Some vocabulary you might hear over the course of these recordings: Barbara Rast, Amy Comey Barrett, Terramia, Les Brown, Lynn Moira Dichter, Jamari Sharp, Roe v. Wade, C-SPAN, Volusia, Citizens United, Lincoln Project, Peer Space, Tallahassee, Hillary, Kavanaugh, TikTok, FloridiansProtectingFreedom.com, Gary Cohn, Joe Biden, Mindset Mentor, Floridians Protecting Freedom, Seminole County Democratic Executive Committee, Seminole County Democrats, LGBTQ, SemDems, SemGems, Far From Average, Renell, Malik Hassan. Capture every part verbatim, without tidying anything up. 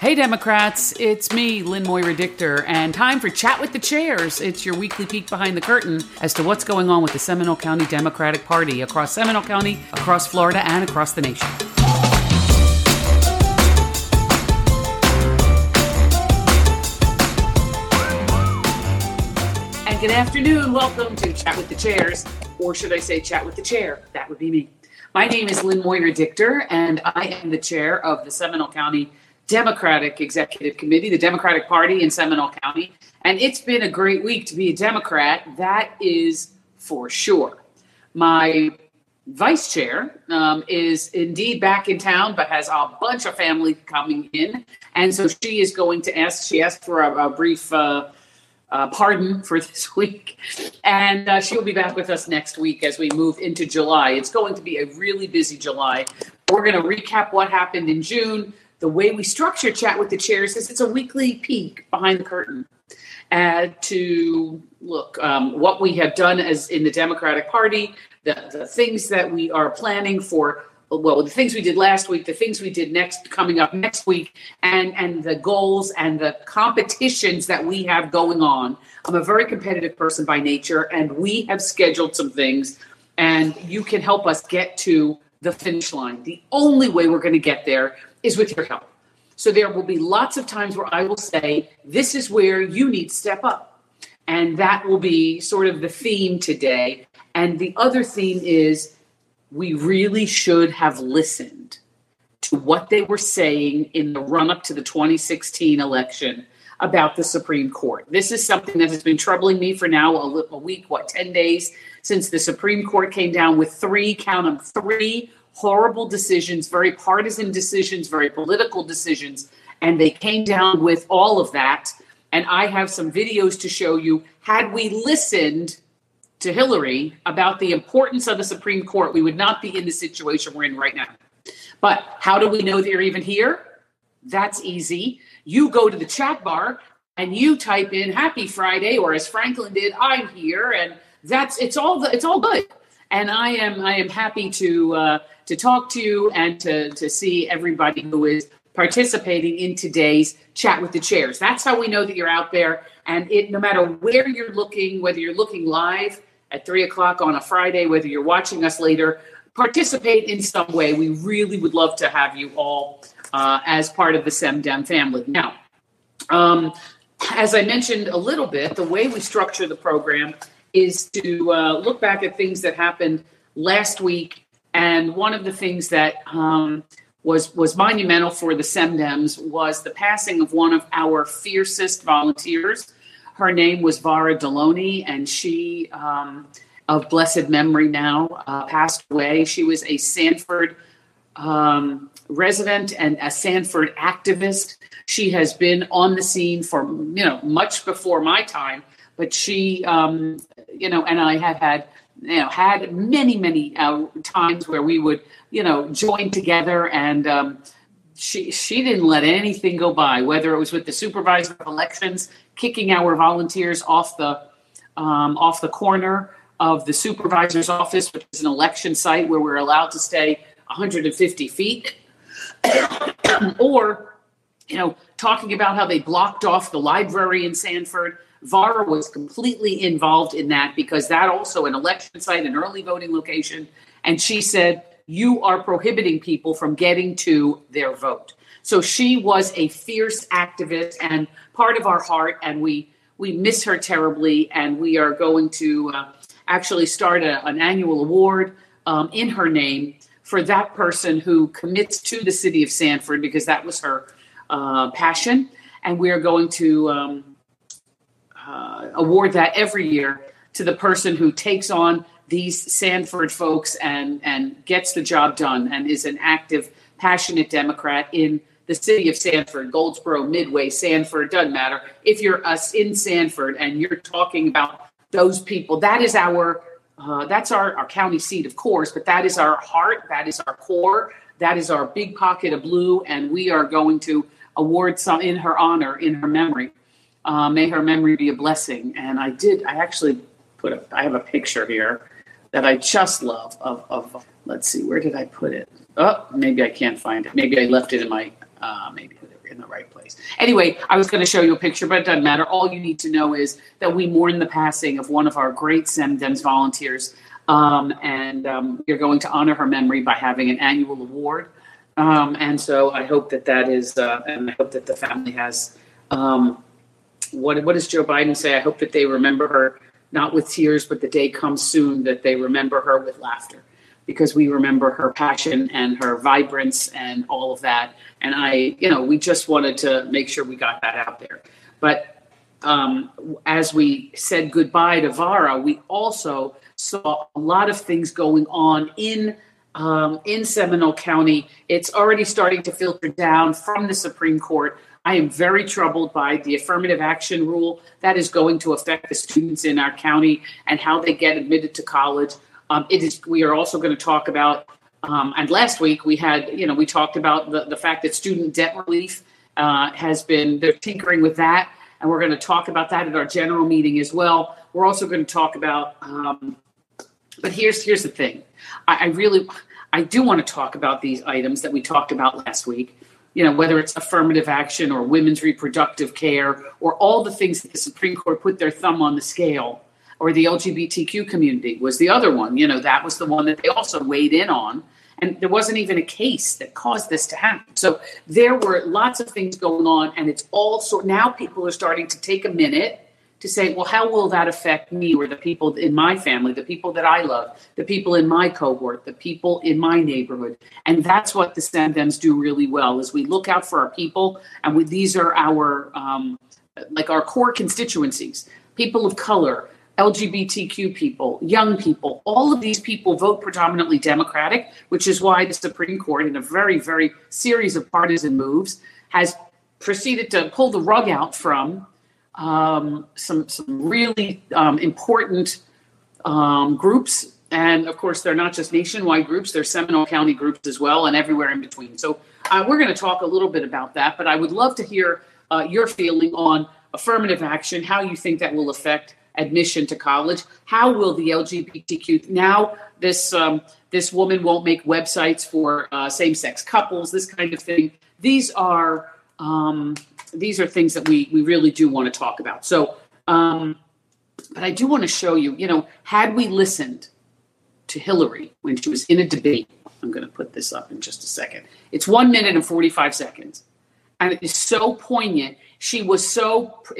Hey Democrats, it's me, Lynn Moira Dichter, and time for Chat with the Chairs. It's your weekly peek behind the curtain as to what's going on with the Seminole County Democratic Party across Seminole County, across Florida, and across the nation. And good afternoon. Welcome to Chat with the Chairs, or should I say Chat with the Chair? That would be me. My name is Lynn Moira Dichter, and I am the chair of the Seminole County Democratic Executive Committee, the Democratic Party in Seminole County. And it's been a great week to be a Democrat. That is for sure. My vice chair um, is indeed back in town, but has a bunch of family coming in. And so she is going to ask, she asked for a, a brief uh, Uh, pardon for this week, and uh, she'll be back with us next week as we move into July. It's going to be a really busy July. We're going to recap what happened in June. The way we structure Chat with the Chairs is it's a weekly peek behind the curtain uh, to look um, what we have done as in the Democratic Party, the, the things that we are planning for, well, the things we did last week, the things we did next coming up next week, and, and the goals and the competitions that we have going on. I'm a very competitive person by nature, and we have scheduled some things, and you can help us get to the finish line. The only way we're going to get there is with your help. So there will be lots of times where I will say, this is where you need to step up. And that will be sort of the theme today. And the other theme is, we really should have listened to what they were saying in the run-up to the twenty sixteen election about the Supreme Court. This is something that has been troubling me for now a, a week, what, ten days, since the Supreme Court came down with three, count them, three horrible decisions, very partisan decisions, very political decisions, and they came down with all of that. And I have some videos to show you. Had we listened to Hillary about the importance of the Supreme Court, we would not be in the situation we're in right now. But how do we know they're even here? That's easy. You go to the chat bar and you type in Happy Friday, or as Franklin did, I'm here, and that's it's all the, it's all good. And I am I am happy to uh, to talk to you and to to see everybody who is participating in today's Chat with the Chairs. That's how we know that you're out there, and it no matter where you're looking, whether you're looking live at three o'clock on a Friday, whether you're watching us later, participate in some way. We really would love to have you all uh, as part of the SemDem family. Now, um, as I mentioned a little bit, the way we structure the program is to uh, look back at things that happened last week. And one of the things that um, was, was monumental for the SemDems was the passing of one of our fiercest volunteers. Her name was Vara Deloney, and she, um, of blessed memory now, uh, passed away. She was a Sanford um, resident and a Sanford activist. She has been on the scene for, you know, much before my time. But she, um, you know, and I have had, you know, had many, many uh, times where we would, you know, join together, and um, she she didn't let anything go by, whether it was with the supervisor of elections kicking our volunteers off the um, off the corner of the supervisor's office, which is an election site where we're allowed to stay one hundred fifty feet, or, you know, talking about how they blocked off the library in Sanford. Vara was completely involved in that because that also an election site, an early voting location, and she said, you are prohibiting people from getting to their vote. So she was a fierce activist and part of our heart, and we we miss her terribly, and we are going to uh, actually start a, an annual award um, in her name for that person who commits to the city of Sanford, because that was her uh, passion, and we are going to um, uh, award that every year to the person who takes on these Sanford folks and, and gets the job done and is an active, passionate Democrat in the city of Sanford, Goldsboro, Midway, Sanford, doesn't matter. If you're us in Sanford and you're talking about those people, that is our, uh, that's our, our county seat, of course, but that is our heart, that is our core, that is our big pocket of blue, and we are going to award some in her honor, in her memory. Uh, may her memory be a blessing. And I did, I actually put a, I have a picture here that I just love of, of, let's see, where did I put it? Oh, maybe I can't find it. Maybe I left it in my, uh, maybe in the right place. Anyway, I was going to show you a picture, but it doesn't matter. All you need to know is that we mourn the passing of one of our great SemDems volunteers, um, and um, we're going to honor her memory by having an annual award. Um, and so I hope that that is, uh, and I hope that the family has, um, what, what does Joe Biden say? I hope that they remember her, not with tears, but the day comes soon that they remember her with laughter, because we remember her passion and her vibrance and all of that. And I, you know, we just wanted to make sure we got that out there. But um, as we said goodbye to Vara, we also saw a lot of things going on in Um, in Seminole County. It's already starting to filter down from the Supreme Court. I am very troubled by the affirmative action rule that is going to affect the students in our county and how they get admitted to college. Um, it is. We are also going to talk about, um, and last week we had, you know, we talked about the, the fact that student debt relief uh, has been, they're tinkering with that. And we're going to talk about that at our general meeting as well. We're also going to talk about, um, but here's here's the thing. I, I really... I do want to talk about these items that we talked about last week, you know, whether it's affirmative action or women's reproductive care or all the things that the Supreme Court put their thumb on the scale, or the L G B T Q community was the other one. You know, that was the one that they also weighed in on. And there wasn't even a case that caused this to happen. So there were lots of things going on. And it's all sort now people are starting to take a minute to say, well, how will that affect me or the people in my family, the people that I love, the people in my cohort, the people in my neighborhood? And that's what the SemDems do really well, is we look out for our people. And we, these are our, um, like our core constituencies, people of color, L G B T Q people, young people. All of these people vote predominantly Democratic, which is why the Supreme Court, in a very, very series of partisan moves, has proceeded to pull the rug out from Um, some some really um, important um, groups. And, of course, they're not just nationwide groups. They're Seminole County groups as well, and everywhere in between. So uh, we're going to talk a little bit about that. But I would love to hear uh, your feeling on affirmative action, how you think that will affect admission to college. How will the L G B T Q... Now this, um, this woman won't make websites for uh, same-sex couples, this kind of thing. These are... Um, These are things that we we really do want to talk about. So, um, but I do want to show you, you know, had we listened to Hillary when she was in a debate, I'm going to put this up in just a second. It's one minute and forty-five seconds. And it is so poignant. She was so,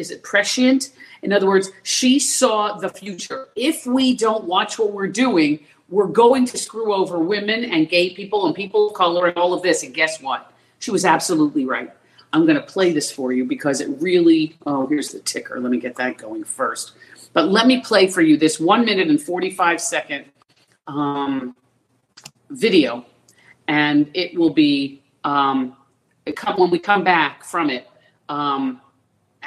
is it prescient? In other words, she saw the future. If we don't watch what we're doing, we're going to screw over women and gay people and people of color and all of this. And guess what? She was absolutely right. I'm going to play this for you because it really, oh, here's the ticker. Let me get that going first. But let me play for you this one minute and forty-five second um, video. And it will be, um, it come, when we come back from it, um,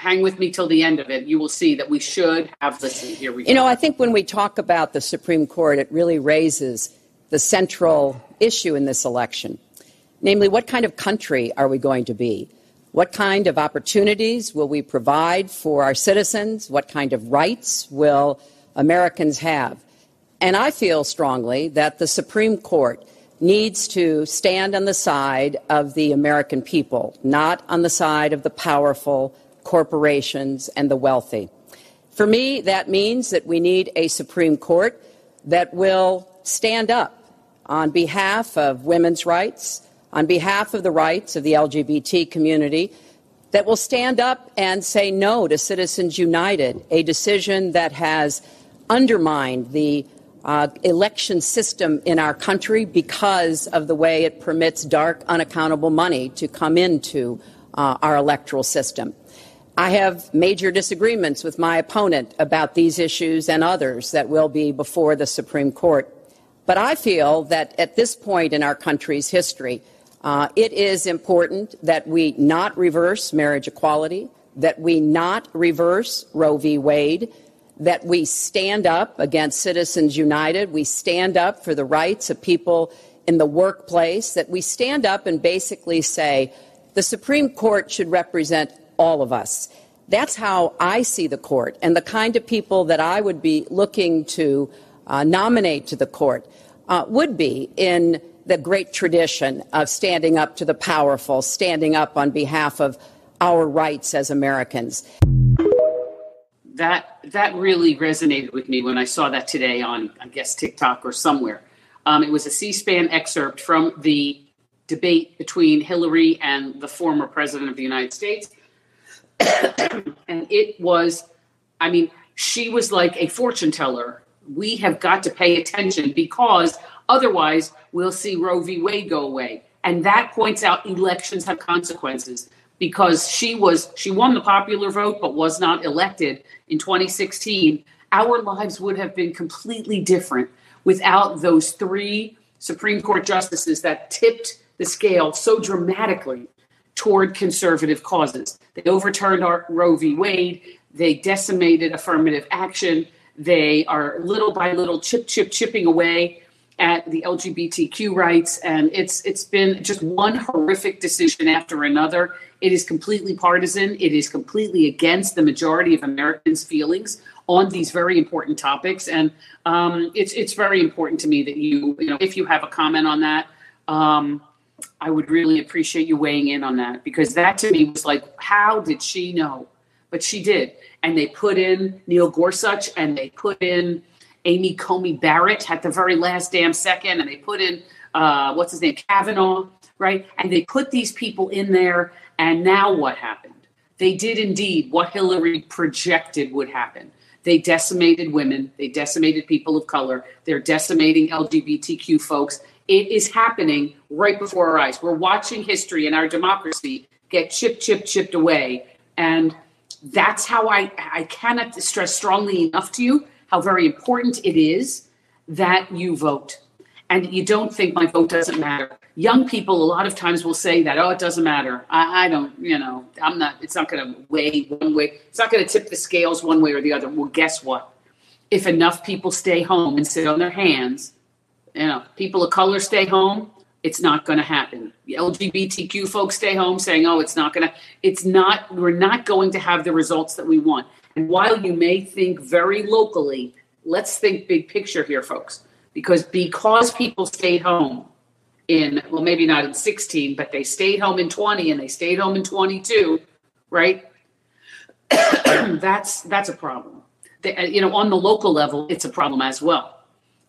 hang with me till the end of it. You will see that we should have listened. Here we go. You know, I think when we talk about the Supreme Court, it really raises the central issue in this election. Namely, what kind of country are we going to be? What kind of opportunities will we provide for our citizens? What kind of rights will Americans have? And I feel strongly that the Supreme Court needs to stand on the side of the American people, not on the side of the powerful corporations and the wealthy. For me, that means that we need a Supreme Court that will stand up on behalf of women's rights, on behalf of the rights of the L G B T community, that will stand up and say no to Citizens United, a decision that has undermined the uh, election system in our country because of the way it permits dark, unaccountable money to come into uh, our electoral system. I have major disagreements with my opponent about these issues and others that will be before the Supreme Court. But I feel that at this point in our country's history, Uh, it is important that we not reverse marriage equality, that we not reverse Roe v. Wade, that we stand up against Citizens United, we stand up for the rights of people in the workplace, that we stand up and basically say the Supreme Court should represent all of us. That's how I see the court and the kind of people that I would be looking to uh, nominate to the court uh, would be in the great tradition of standing up to the powerful, standing up on behalf of our rights as Americans. That that really resonated with me when I saw that today on, I guess, TikTok or somewhere. Um, it was a C-SPAN excerpt from the debate between Hillary and the former president of the United States. And it was, I mean, she was like a fortune teller. We have got to pay attention because otherwise we'll see Roe v. Wade go away. And that points out elections have consequences because she was she won the popular vote but was not elected in twenty sixteen. Our lives would have been completely different without those three Supreme Court justices that tipped the scale so dramatically toward conservative causes. They overturned our Roe v. Wade. They decimated affirmative action. They are little by little chip, chip, chipping away at the L G B T Q rights. And it's it's been just one horrific decision after another. It is completely partisan. It is completely against the majority of Americans' feelings on these very important topics. And um, it's it's very important to me that you, you know, if you have a comment on that, um, I would really appreciate you weighing in on that, because that to me was like, how did she know? But she did. And they put in Neil Gorsuch and they put in Amy Comey Barrett at the very last damn second. And they put in, uh, what's his name, Kavanaugh, right? And they put these people in there. And now what happened? They did indeed what Hillary projected would happen. They decimated women. They decimated people of color. They're decimating L G B T Q folks. It is happening right before our eyes. We're watching history and our democracy get chip, chip, chipped away. And that's how I, I cannot stress strongly enough to you how very important it is that you vote. And you don't think my vote doesn't matter. Young people a lot of times will say that, oh, it doesn't matter. I, I don't, you know, I'm not, it's not going to weigh one way. It's not going to tip the scales one way or the other. Well, guess what? If enough people stay home and sit on their hands, you know, people of color stay home, it's not going to happen. The L G B T Q folks stay home saying, oh, it's not going to, it's not, we're not going to have the results that we want. And while you may think very locally, let's think big picture here, folks, because because people stayed home in, well, maybe not in sixteen, but they stayed home in twenty and they stayed home in twenty-two, right? that's, that's a problem. They, you know, on the local level, it's a problem as well.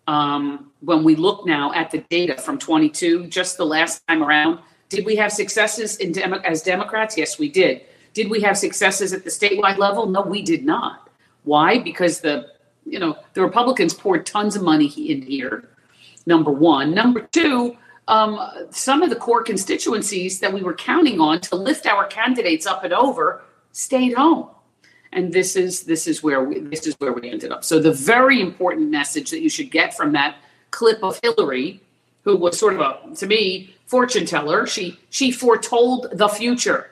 Um, when we look now at the data from twenty-two, just the last time around, did we have successes in Demo- as Democrats? Yes, we did. Did we have successes at the statewide level? No, we did not. Why? Because the, you know, the Republicans poured tons of money in here, number one. Number two, um, some of the core constituencies that we were counting on to lift our candidates up and over stayed home. And this is this is where we, this is where we ended up. So the very important message that you should get from that clip of Hillary, who was sort of a, to me, fortune teller, she she foretold the future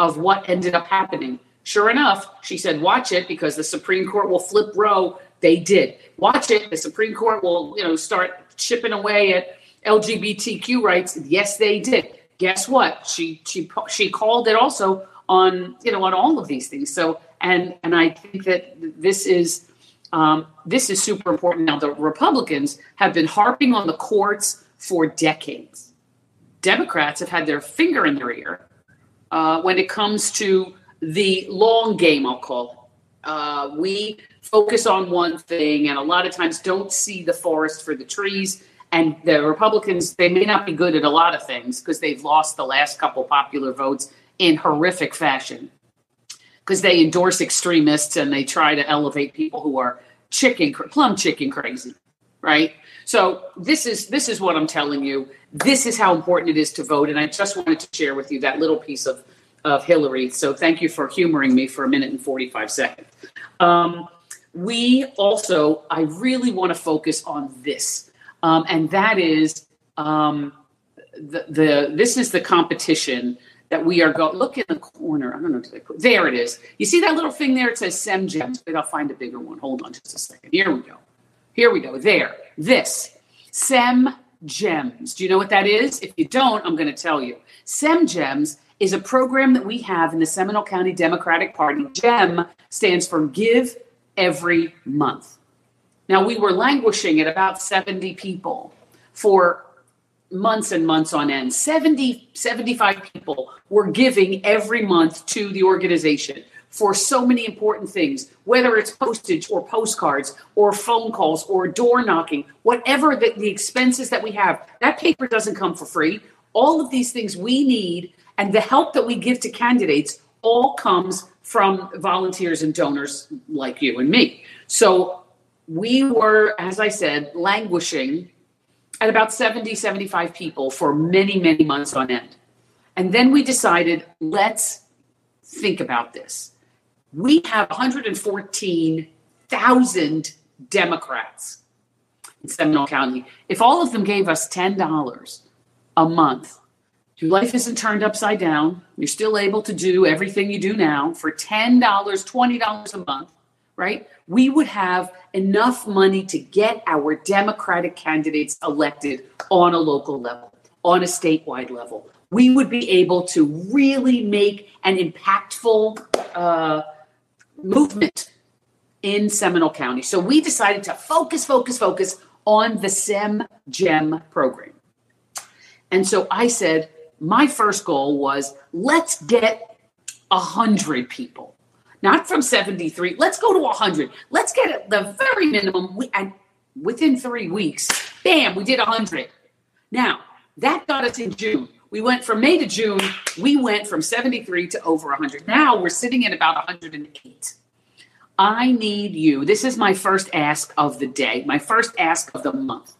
of what ended up happening. Sure enough, she said, "Watch it, because the Supreme Court will flip Roe." They did. Watch it. The Supreme Court will, you know, start chipping away at L G B T Q rights. Yes, they did. Guess what? She she she called it also on, you know, on all of these things. So. And and I think that this is um, this is super important. Now, the Republicans have been harping on the courts for decades. Democrats have had their finger in their ear uh, when it comes to the long game, I'll call it. Uh, we focus on one thing and a lot of times don't see the forest for the trees. And the Republicans, they may not be good at a lot of things because they've lost the last couple popular votes in horrific fashion, because they endorse extremists and they try to elevate people who are chicken, plum chicken crazy, right? So this is this is what I'm telling you. This is how important it is to vote. And I just wanted to share with you that little piece of, of Hillary. So thank you for humoring me for a minute and forty-five seconds. Um, we also, I really want to focus on this. Um, and that is, um, the, the this is the competition that we are going, look in the corner. I don't know. Did I put, there it is. You see that little thing there? It says SemGems, but I'll find a bigger one. Hold on just a second. Here we go. Here we go. There. This. SemGems. Do you know what that is? If you don't, I'm going to tell you. SemGems is a program that we have in the Seminole County Democratic Party. GEM stands for Give Every Month. Now, we were languishing at about seventy people for months and months on end, seventy, seventy-five people were giving every month to the organization for so many important things, whether it's postage or postcards or phone calls or door knocking, whatever the, the expenses that we have. That paper doesn't come for free. All of these things we need and the help that we give to candidates all comes from volunteers and donors like you and me. So we were, as I said, languishing at about seventy, seventy-five people for many, many months on end. And then we decided, let's think about this. We have one hundred fourteen thousand Democrats in Seminole County. If all of them gave us ten dollars a month, your life isn't turned upside down. You're still able to do everything you do now for ten dollars, twenty dollars a month, right? We would have enough money to get our Democratic candidates elected on a local level, on a statewide level. We would be able to really make an impactful uh, movement in Seminole County. So we decided to focus, focus, focus on the SemGem program. And so I said, my first goal was, let's get one hundred people. Not from seventy-three. Let's go to one hundred. Let's get at the very minimum. We, and within three weeks, bam, we did one hundred. Now, that got us in June. We went from May to June. We went from seventy-three to over one hundred. Now we're sitting at about one hundred eight. I need you. This is my first ask of the day, my first ask of the month.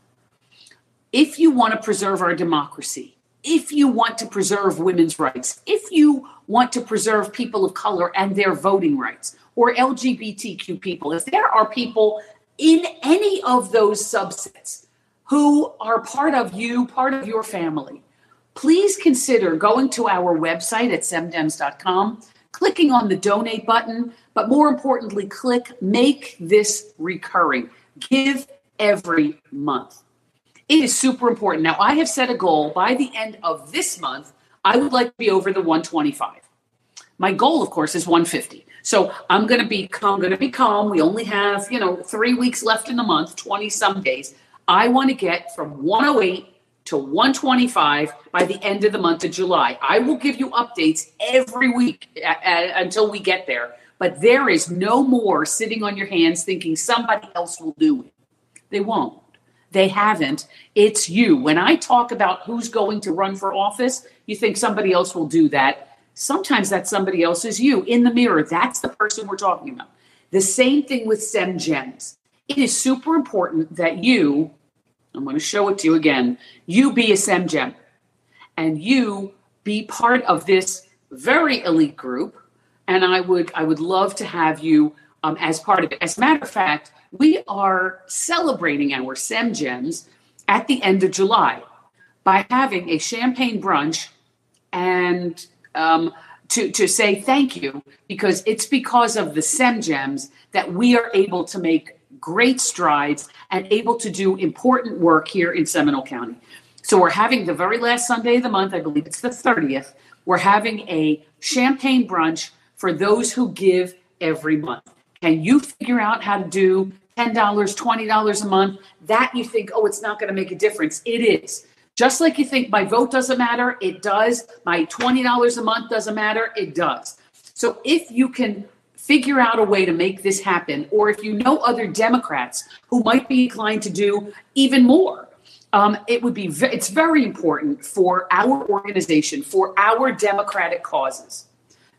If you want to preserve our democracy, if you want to preserve women's rights, if you want to preserve people of color and their voting rights, or L G B T Q people, if there are people in any of those subsets who are part of you, part of your family, please consider going to our website at SemDems dot com, clicking on the donate button, but more importantly, click make this recurring. Give every month. It is super important. Now, I have set a goal by the end of this month. I would like to be over the one twenty-five. My goal, of course, is one fifty. So I'm going to be calm. Going to be calm. We only have, you know, three weeks left in the month, twenty some days. I want to get from one oh eight to one twenty-five by the end of the month of July. I will give you updates every week at, at, until we get there. But there is no more sitting on your hands thinking somebody else will do it. They won't. They haven't. It's you. When I talk about who's going to run for office, you think somebody else will do that. Sometimes that somebody else is you in the mirror. That's the person we're talking about. The same thing with SemGems. It is super important that you, I'm going to show it to you again, you be a SemGem and you be part of this very elite group. And I would, I would love to have you um, as part of it. As a matter of fact, we are celebrating our SemGems at the end of July by having a champagne brunch and um, to, to say thank you, because it's because of the SemGems that we are able to make great strides and able to do important work here in Seminole County. So we're having the very last Sunday of the month, I believe it's the thirtieth, we're having a champagne brunch for those who give every month. Can you figure out how to do ten dollars, twenty dollars a month? That you think, oh, it's not going to make a difference. It is. Just like you think my vote doesn't matter, it does. My twenty dollars a month doesn't matter, it does. So if you can figure out a way to make this happen, or if you know other Democrats who might be inclined to do even more, um, it would be v- it's very important for our organization, for our Democratic causes,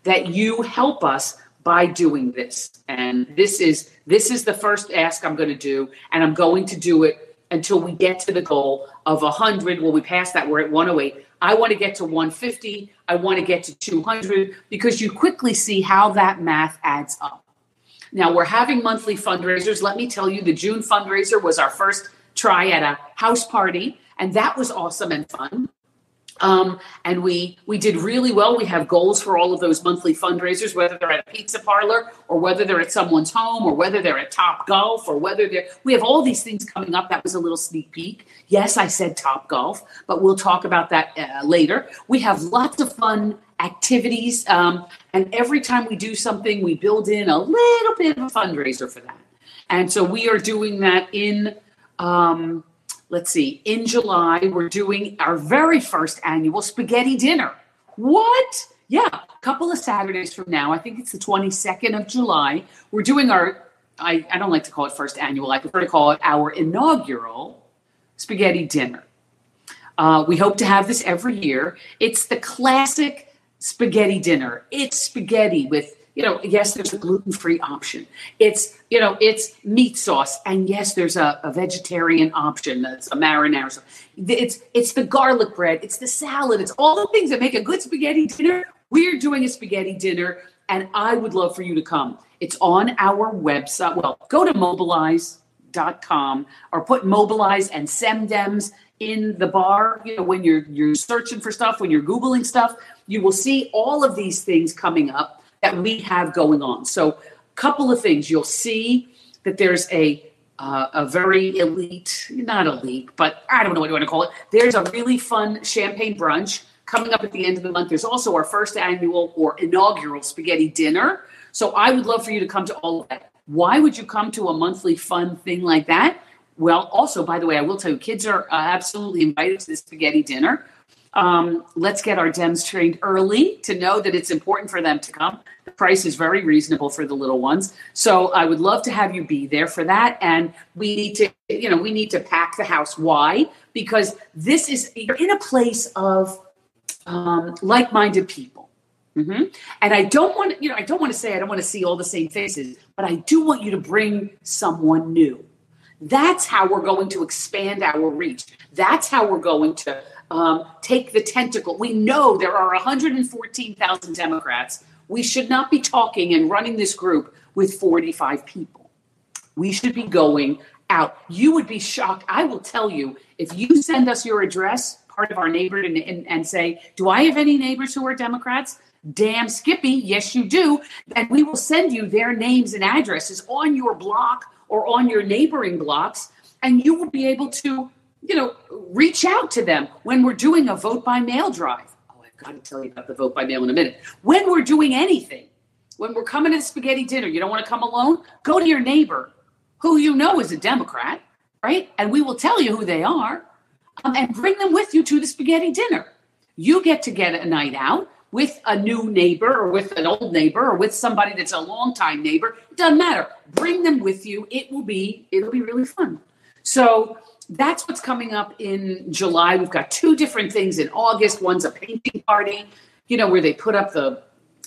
that you help us by doing this. And this is this is the first ask I'm going to do, and I'm going to do it until we get to the goal of one hundred. Well, we passed that. We're at one oh eight. I want to get to one fifty. I want to get to two hundred, because you quickly see how that math adds up. Now, we're having monthly fundraisers. Let me tell you, the June fundraiser was our first try at a house party, and that was awesome and fun. Um, and we, we did really well. We have goals for all of those monthly fundraisers, whether they're at a pizza parlor or whether they're at someone's home or whether they're at Top Golf or whether they're, we have all these things coming up. That was a little sneak peek. Yes, I said Top Golf, but we'll talk about that uh, later. We have lots of fun activities. Um, and every time we do something, we build in a little bit of a fundraiser for that. And so we are doing that in, um, Let's see, in July, we're doing our very first annual spaghetti dinner. What? Yeah, a couple of Saturdays from now, I think it's the twenty-second of July, we're doing our, I, I don't like to call it first annual, I prefer to call it our inaugural spaghetti dinner. Uh, we hope to have this every year. It's the classic spaghetti dinner. It's spaghetti with, you know, yes, there's a gluten-free option. It's, you know, it's meat sauce. And yes, there's a, a vegetarian option. That's a marinara sauce. It's, it's the garlic bread. It's the salad. It's all the things that make a good spaghetti dinner. We're doing a spaghetti dinner, and I would love for you to come. It's on our website. Well, go to Mobilize dot com or put Mobilize and SemDems in the bar. You know, when you're you're searching for stuff, when you're Googling stuff, you will see all of these things coming up that we have going on. So a couple of things. You'll see that there's a uh, a very elite, not elite, but I don't know what you want to call it. There's a really fun champagne brunch coming up at the end of the month. There's also our first annual or inaugural spaghetti dinner. So I would love for you to come to all of that. Why would you come to a monthly fun thing like that? Well, also, by the way, I will tell you, kids are uh, absolutely invited to this spaghetti dinner. Um, let's get our Dems trained early to know that it's important for them to come. The price is very reasonable for the little ones. So I would love to have you be there for that. And we need to, you know, we need to pack the house. Why? Because this is, you're in a place of, um, like-minded people. Mm-hmm. And I don't want, you know, I don't want to say, I don't want to see all the same faces, but I do want you to bring someone new. That's how we're going to expand our reach. That's how we're going to Um, take the tentacle. We know there are one hundred fourteen thousand Democrats. We should not be talking and running this group with forty-five people. We should be going out. You would be shocked. I will tell you, if you send us your address, part of our neighborhood, and, and, and say, do I have any neighbors who are Democrats? Damn Skippy, yes you do. And we will send you their names and addresses on your block or on your neighboring blocks, and you will be able to, you know, reach out to them when we're doing a vote by mail drive. Oh, I've got to tell you about the vote by mail in a minute. When we're doing anything, when we're coming to the spaghetti dinner, you don't want to come alone? Go to your neighbor who you know is a Democrat, right? And we will tell you who they are, um, and bring them with you to the spaghetti dinner. You get to get a night out with a new neighbor or with an old neighbor or with somebody that's a longtime neighbor. It doesn't matter. Bring them with you. It will be, it'll be really fun. So that's what's coming up in July. We've got two different things in August. One's a painting party, you know, where they put up the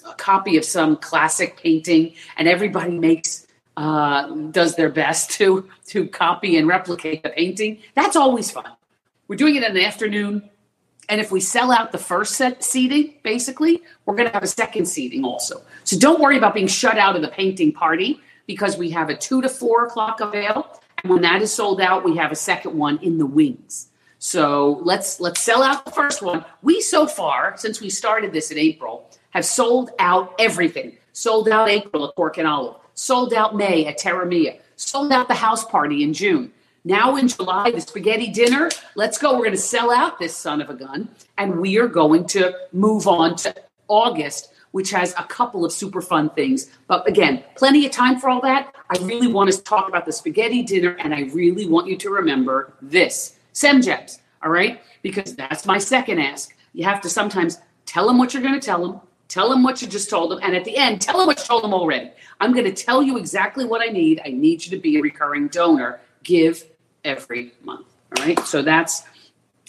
a copy of some classic painting, and everybody makes, uh, does their best to, to copy and replicate the painting. That's always fun. We're doing it in the afternoon. And if we sell out the first set seating, basically, we're going to have a second seating also. So don't worry about being shut out of the painting party, because we have a two to four o'clock avail. When that is sold out, we have a second one in the wings. So let's let's sell out the first one. We, so far, since we started this in April, have sold out everything. Sold out April at Cork and Olive. Sold out May at Terramia. Sold out the house party in June. Now in July, the spaghetti dinner. Let's go. We're going to sell out this son of a gun. And we are going to move on to August, which has a couple of super fun things. But again, plenty of time for all that. I really want to talk about the spaghetti dinner, and I really want you to remember this, SemGems, all right? Because that's my second ask. You have to sometimes tell them what you're going to tell them, tell them what you just told them, and at the end, tell them what you told them already. I'm going to tell you exactly what I need. I need you to be a recurring donor. Give every month, all right? So that's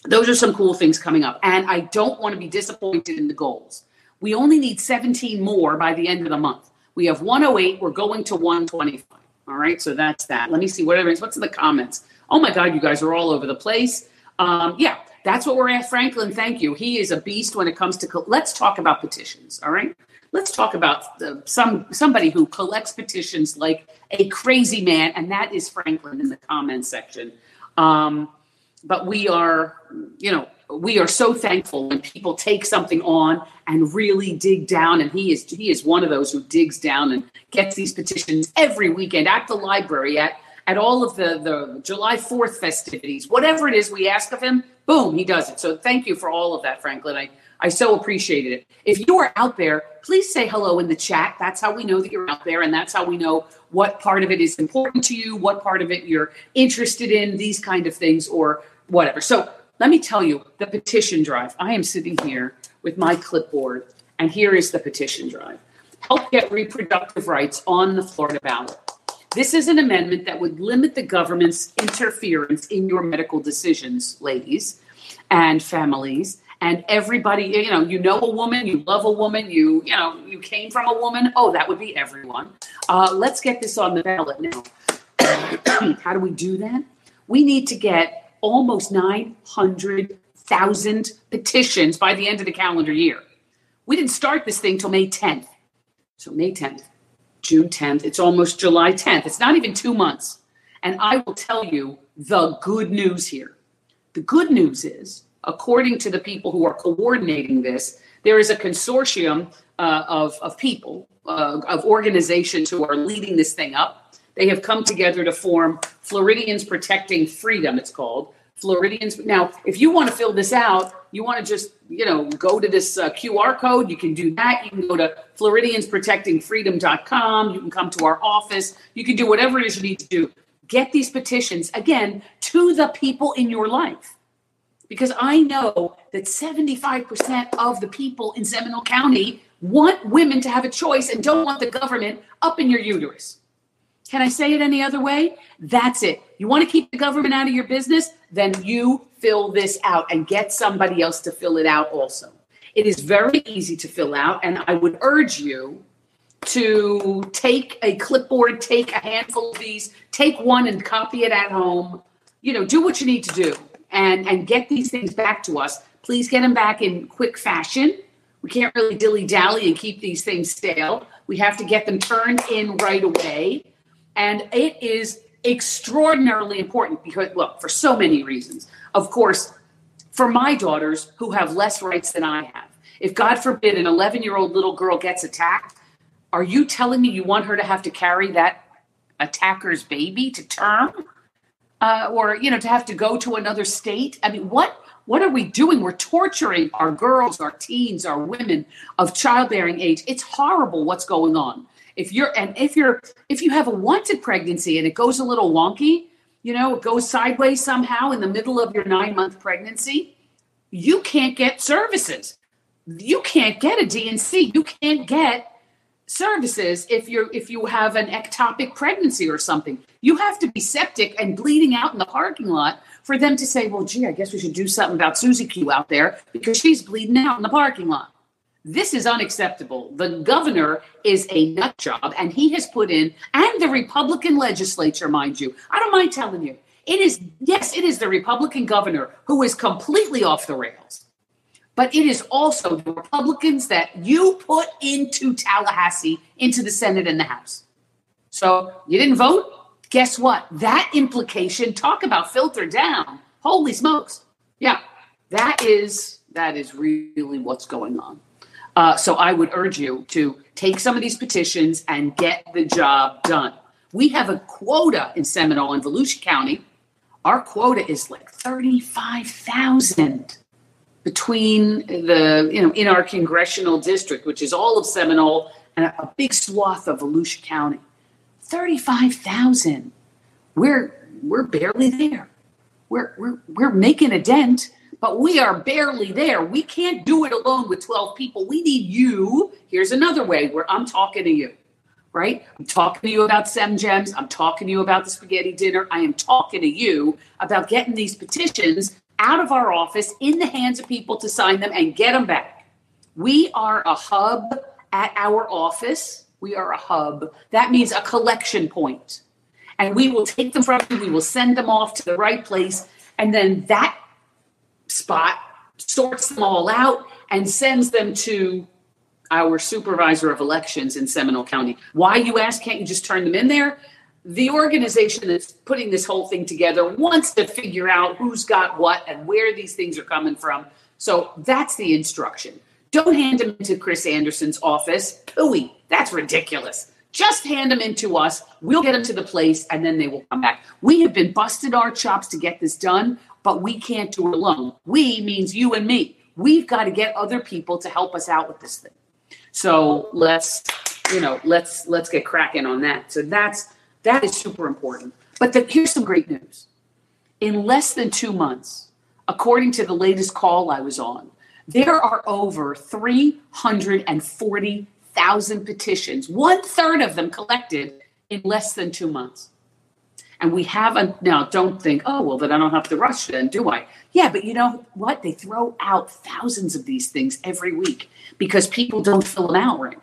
those are some cool things coming up, and I don't want to be disappointed in the goals. We only need seventeen more by the end of the month. We have one oh eight. We're going to one twenty-five. All right. So that's that. Let me see whatever it is. What's in the comments? Oh, my God. You guys are all over the place. Um, yeah, that's what we're at. Franklin, thank you. He is a beast when it comes to co- – let's talk about petitions. All right. Let's talk about the, some somebody who collects petitions like a crazy man, and that is Franklin in the comments section. Um, but we are, you know, we are so thankful when people take something on and really dig down. And he is he is one of those who digs down and gets these petitions every weekend at the library, at, at all of the, the July fourth festivities. Whatever it is we ask of him, boom, he does it. So thank you for all of that, Franklin. I, I so appreciated it. If you are out there, please say hello in the chat. That's how we know that you're out there, and that's how we know what part of it is important to you, what part of it you're interested in, these kind of things or whatever. So let me tell you, the petition drive. I am sitting here with my clipboard, and here is the petition drive. Help get reproductive rights on the Florida ballot. This is an amendment that would limit the government's interference in your medical decisions, ladies and families. And everybody, you know, you know a woman, you love a woman, you, you know, you came from a woman. Oh, that would be everyone. Uh, let's get this on the ballot now. How do we do that? We need to get almost nine hundred thousand petitions by the end of the calendar year. We didn't start this thing till May tenth. So May tenth. June tenth. It's almost July tenth. It's not even two months. And I will tell you the good news here. The good news is, according to the people who are coordinating this, there is a consortium uh, of, of people, uh, of organizations who are leading this thing up. They have come together to form Floridians Protecting Freedom, it's called. Floridians. Now, if you want to fill this out, you want to just, you know, go to this uh, Q R code. You can do that. You can go to Floridians Protecting Freedom dot com. You can come to our office. You can do whatever it is you need to do. Get these petitions, again, to the people in your life. Because I know that seventy-five percent of the people in Seminole County want women to have a choice and don't want the government up in your uterus. Can I say it any other way? That's it. You want to keep the government out of your business? Then you fill this out and get somebody else to fill it out also. It is very easy to fill out, and I would urge you to take a clipboard, take a handful of these, take one and copy it at home. You know, do what you need to do and, and get these things back to us. Please get them back in quick fashion. We can't really dilly-dally and keep these things stale. We have to get them turned in right away. And it is extraordinarily important because, well, for so many reasons. Of course, for my daughters who have less rights than I have. If, God forbid, an eleven-year-old little girl gets attacked, are you telling me you want her to have to carry that attacker's baby to term? Uh, or, you know, to have to go to another state? I mean, what, what are we doing? We're torturing our girls, our teens, our women of childbearing age. It's horrible what's going on. If you're, and if you're, if you have a wanted pregnancy and it goes a little wonky, you know, it goes sideways somehow in the middle of your nine month pregnancy, you can't get services. You can't get a D and C. You can't get services if you're, if you have an ectopic pregnancy or something. You have to be septic and bleeding out in the parking lot for them to say, well, gee, I guess we should do something about Susie Q out there because she's bleeding out in the parking lot. This is unacceptable. The governor is a nut job, and he has put in, and the Republican legislature, mind you. I don't mind telling you. It is, yes, it is the Republican governor who is completely off the rails. But it is also the Republicans that you put into Tallahassee, into the Senate and the House. So you didn't vote? Guess what? That implication, talk about filter down. Holy smokes. Yeah, that is that is really what's going on. Uh, so I would urge you to take some of these petitions and get the job done. We have a quota in Seminole and Volusia County. Our quota is like thirty-five thousand between the, you know, in our congressional district, which is all of Seminole and a big swath of Volusia County. thirty-five thousand. We're we're barely there. We're we're we're making a dent. But we are barely there. We can't do it alone with twelve people. We need you. Here's another way where I'm talking to you, right? I'm talking to you about SemGems. I'm talking to you about the spaghetti dinner. I am talking to you about getting these petitions out of our office in the hands of people to sign them and get them back. We are a hub at our office. We are a hub. That means a collection point. And we will take them from you. We will send them off to the right place. And then that spot sorts them all out and sends them to our supervisor of elections in Seminole County. Why, you ask, can't you just turn them in there? The organization that's putting this whole thing together wants to figure out who's got what and where these things are coming from. So that's the instruction. Don't hand them into Chris Anderson's office. Pooey, that's ridiculous. Just hand them into us. We'll get them to the place and then they will come back. We have been busted our chops to get this done. But we can't do it alone. We means you and me. We've got to get other people to help us out with this thing. So let's, you know, let's let's get cracking on that. So that's that is super important. But the, here's some great news. In less than two months, according to the latest call I was on, there are over three hundred forty thousand petitions, one third of them collected in less than two months. And we haven't, now don't think, oh, well, then I don't have to rush then, do I? Yeah, but you know what? They throw out thousands of these things every week because people don't fill them out right.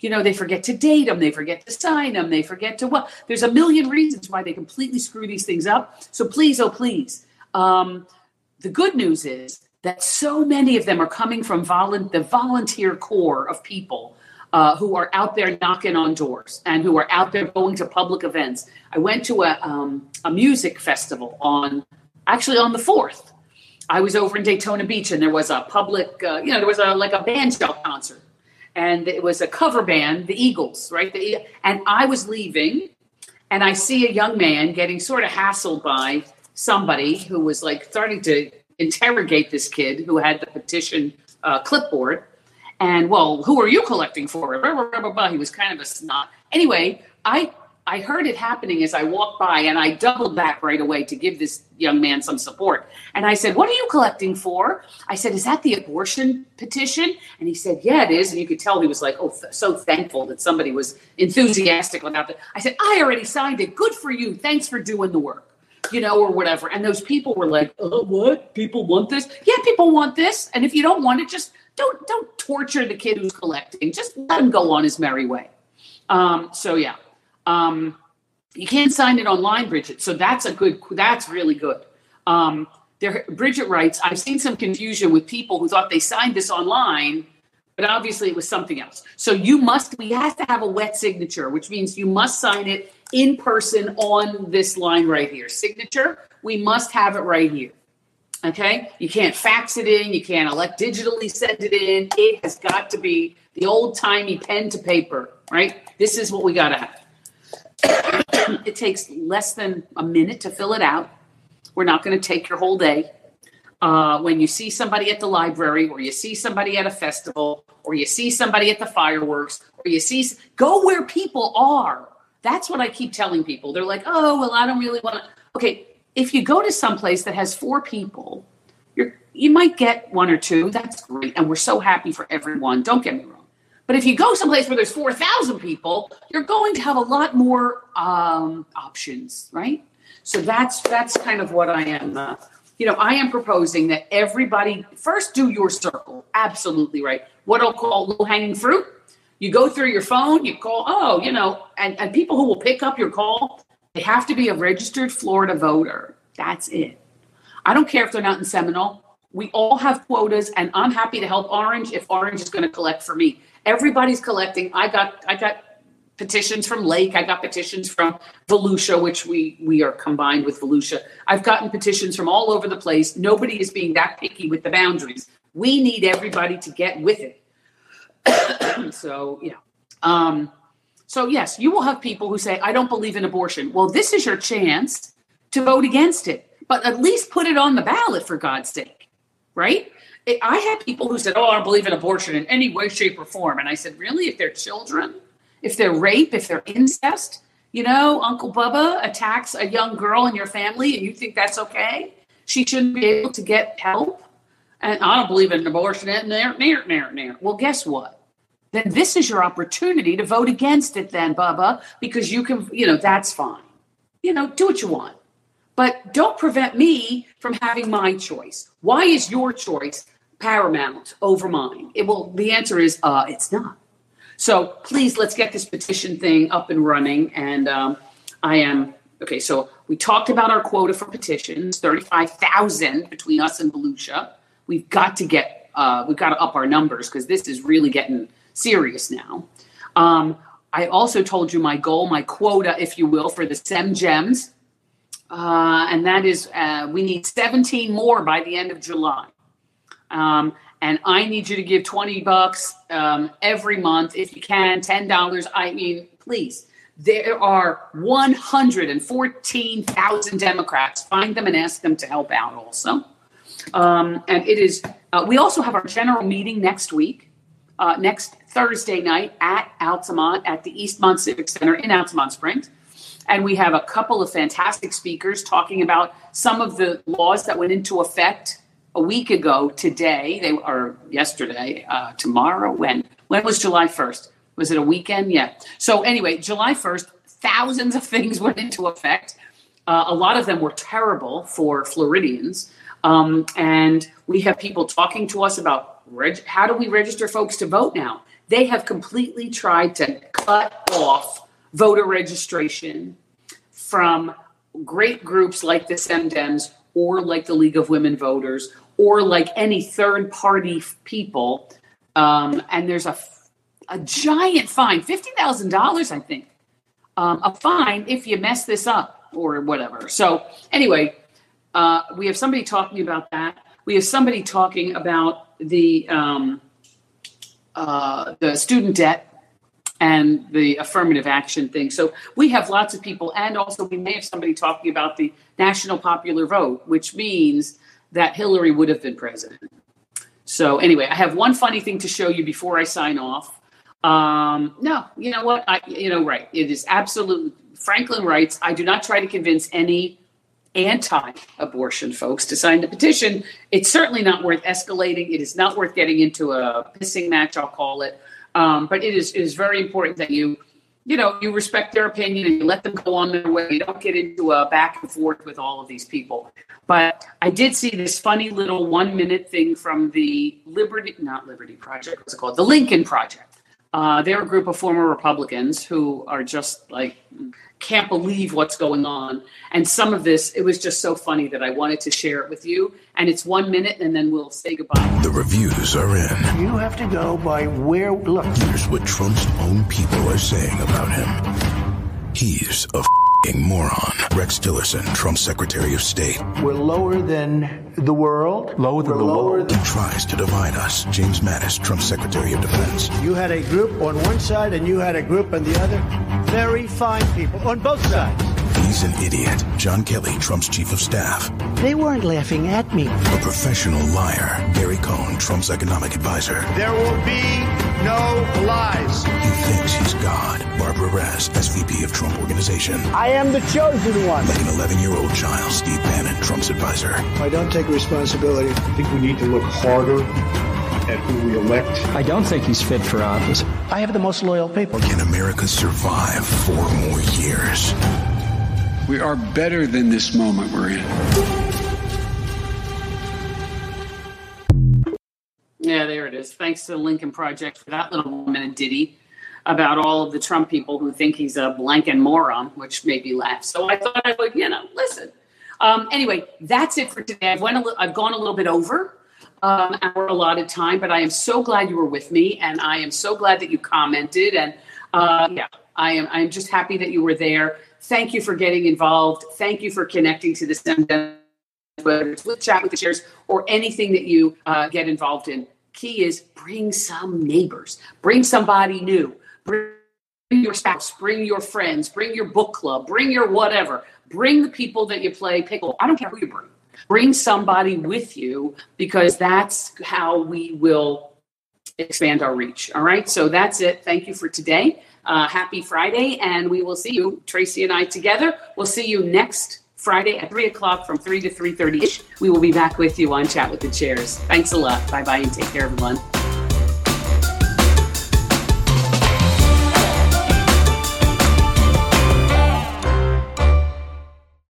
You know, they forget to date them. They forget to sign them. They forget to what? There's a million reasons why they completely screw these things up. So please, oh, please. Um, the good news is that so many of them are coming from volu- the volunteer corps of people Uh, who are out there knocking on doors and who are out there going to public events. I went to a um, a music festival on, actually on the fourth. I was over in Daytona Beach and there was a public, uh, you know, there was a, like a banjo concert. And it was a cover band, the Eagles, right? The, and I was leaving and I see a young man getting sort of hassled by somebody who was like starting to interrogate this kid who had the petition uh, clipboard. And, well, who are you collecting for? Blah, blah, blah, blah. He was kind of a snot. Anyway, I I heard it happening as I walked by, and I doubled back right away to give this young man some support. And I said, what are you collecting for? I said, is that the abortion petition? And he said, yeah, it is. And you could tell he was like, oh, th- so thankful that somebody was enthusiastic about that. I said, I already signed it. Good for you. Thanks for doing the work, you know, or whatever. And those people were like, oh, what? People want this? Yeah, people want this. And if you don't want it, just... Don't don't torture the kid who's collecting. Just let him go on his merry way. Um, so yeah, um, you can't sign it online, Bridget. So that's a good. That's really good. Um, there, Bridget writes, I've seen some confusion with people who thought they signed this online, but obviously it was something else. So you must. We have to have a wet signature, which means you must sign it in person on this line right here. Signature. We must have it right here. Okay, you can't fax it in. You can't elect digitally send it in. It has got to be the old timey pen to paper, right? This is what we got to have. It takes less than a minute to fill it out. We're not going to take your whole day. Uh, when you see somebody at the library or you see somebody at a festival or you see somebody at the fireworks or you see, go where people are. That's what I keep telling people. They're like, oh, well, I don't really want to. Okay. If you go to someplace that has four people, you're, you might get one or two. That's great. And we're so happy for everyone. Don't get me wrong. But if you go someplace where there's four thousand people, you're going to have a lot more um, options, right? So that's that's kind of what I am. Uh, you know, I am proposing that everybody first do your circle. Absolutely right. What I'll call low-hanging fruit. You go through your phone, you call, oh, you know, and, and people who will pick up your call, they have to be a registered Florida voter. That's it. I don't care if they're not in Seminole. We all have quotas, and I'm happy to help Orange if Orange is going to collect for me. Everybody's collecting. I got I got petitions from Lake. I got petitions from Volusia, which we, we are combined with Volusia. I've gotten petitions from all over the place. Nobody is being that picky with the boundaries. We need everybody to get with it. So, yeah. Um, So, yes, you will have people who say, I don't believe in abortion. Well, this is your chance to vote against it, but at least put it on the ballot for God's sake, right? It, I had people who said, oh, I don't believe in abortion in any way, shape, or form. And I said, really? If they're children, if they're rape, if they're incest, you know, Uncle Bubba attacks a young girl in your family and you think that's okay? She shouldn't be able to get help? And I don't believe in abortion. Nah, nah, nah, nah. Well, guess what? Then this is your opportunity to vote against it then, Bubba, because you can, you know, that's fine. You know, do what you want. But don't prevent me from having my choice. Why is your choice paramount over mine? It will, the answer is uh, it's not. So please, let's get this petition thing up and running. And um, I am, okay, so we talked about our quota for petitions, thirty-five thousand between us and Volusia. We've got to get, uh, we've got to up our numbers because this is really getting serious now. Um, I also told you my goal, my quota, if you will, for the SemGems. Uh, and that is, uh, we need seventeen more by the end of July. Um, and I need you to give twenty bucks um, every month. If you can, ten dollars. I mean, please, there are one hundred fourteen thousand Democrats. Find them and ask them to help out also. Um, and it is Uh, we also have our general meeting next week, uh, next Thursday night at Altamont, at the Eastmont Civic Center in Altamont Springs. And we have a couple of fantastic speakers talking about some of the laws that went into effect a week ago today, they or yesterday, uh, tomorrow, when? When was July first? Was it a weekend? Yeah. So anyway, July first, thousands of things went into effect. Uh, a lot of them were terrible for Floridians. Um, and we have people talking to us about reg- how do we register folks to vote now? They have completely tried to cut off voter registration from great groups like the SemDems or like the League of Women Voters or like any third party people. Um, and there's a, a giant fine, fifty thousand dollars, I think, um, a fine if you mess this up or whatever. So anyway, Uh, we have somebody talking about that. We have somebody talking about the um, uh, the student debt and the affirmative action thing. So we have lots of people. And also we may have somebody talking about the national popular vote, which means that Hillary would have been president. So anyway, I have one funny thing to show you before I sign off. Um, no, you know what? I, you know, right. It is absolutely, Franklin writes, I do not try to convince any anti-abortion folks to sign the petition. It's certainly not worth escalating. It is not worth getting into a pissing match, I'll call it. Um, but it is it is very important that you, you know, you respect their opinion and you let them go on their way. You don't get into a back and forth with all of these people. But I did see this funny little one-minute thing from the Liberty, not Liberty Project, what's it called? The Lincoln Project. Uh, they're a group of former Republicans who are just like, can't believe what's going on. And some of this, it was just so funny that I wanted to share it with you. And it's one minute and then we'll say goodbye. The reviews are in. You have to go by where, look. Here's what Trump's own people are saying about him. He's a f***ing moron. Rex Tillerson, Trump's Secretary of State. We're lower than the world. Lower than We're the lower world. He tries to divide us. James Mattis, Trump's Secretary of Defense. You had a group on one side and you had a group on the other. Very fine people on both sides. He's an idiot. John Kelly, Trump's chief of staff. They weren't laughing at me. A professional liar. Gary Cohn, Trump's economic advisor. There will be no lies. He thinks he's God. Barbara Rast, S V P of Trump Organization. I am the chosen one. Like an eleven-year-old child, Steve Bannon, Trump's advisor. I don't take responsibility. I think we need to look harder at who we elect. I don't think he's fit for office. I have the most loyal people. Can America survive four more years? We are better than this moment we're in. Yeah, there it is. Thanks to the Lincoln Project for that little one-minute ditty about all of the Trump people who think he's a blanking moron, which made me laugh. So I thought I would, you know, listen. Um, anyway, that's it for today. I've, went a li- I've gone a little bit over Um, our allotted time, but I am so glad you were with me, and I am so glad that you commented, and uh, yeah, I am I am just happy that you were there. Thank you for getting involved. Thank you for connecting to the SemDems, whether it's with Chat with the Chairs or anything that you uh, get involved in. Key is bring some neighbors, bring somebody new, bring your spouse, bring your friends, bring your book club, bring your whatever, bring the people that you play pickle. I don't care who you bring. Bring somebody with you, because that's how we will expand our reach. All right. So that's it. Thank you for today. Uh, happy Friday. And we will see you, Tracy and I together. We'll see you next Friday at three o'clock from three to three thirty ish. We will be back with you on Chat with the Chairs. Thanks a lot. Bye bye and take care, everyone.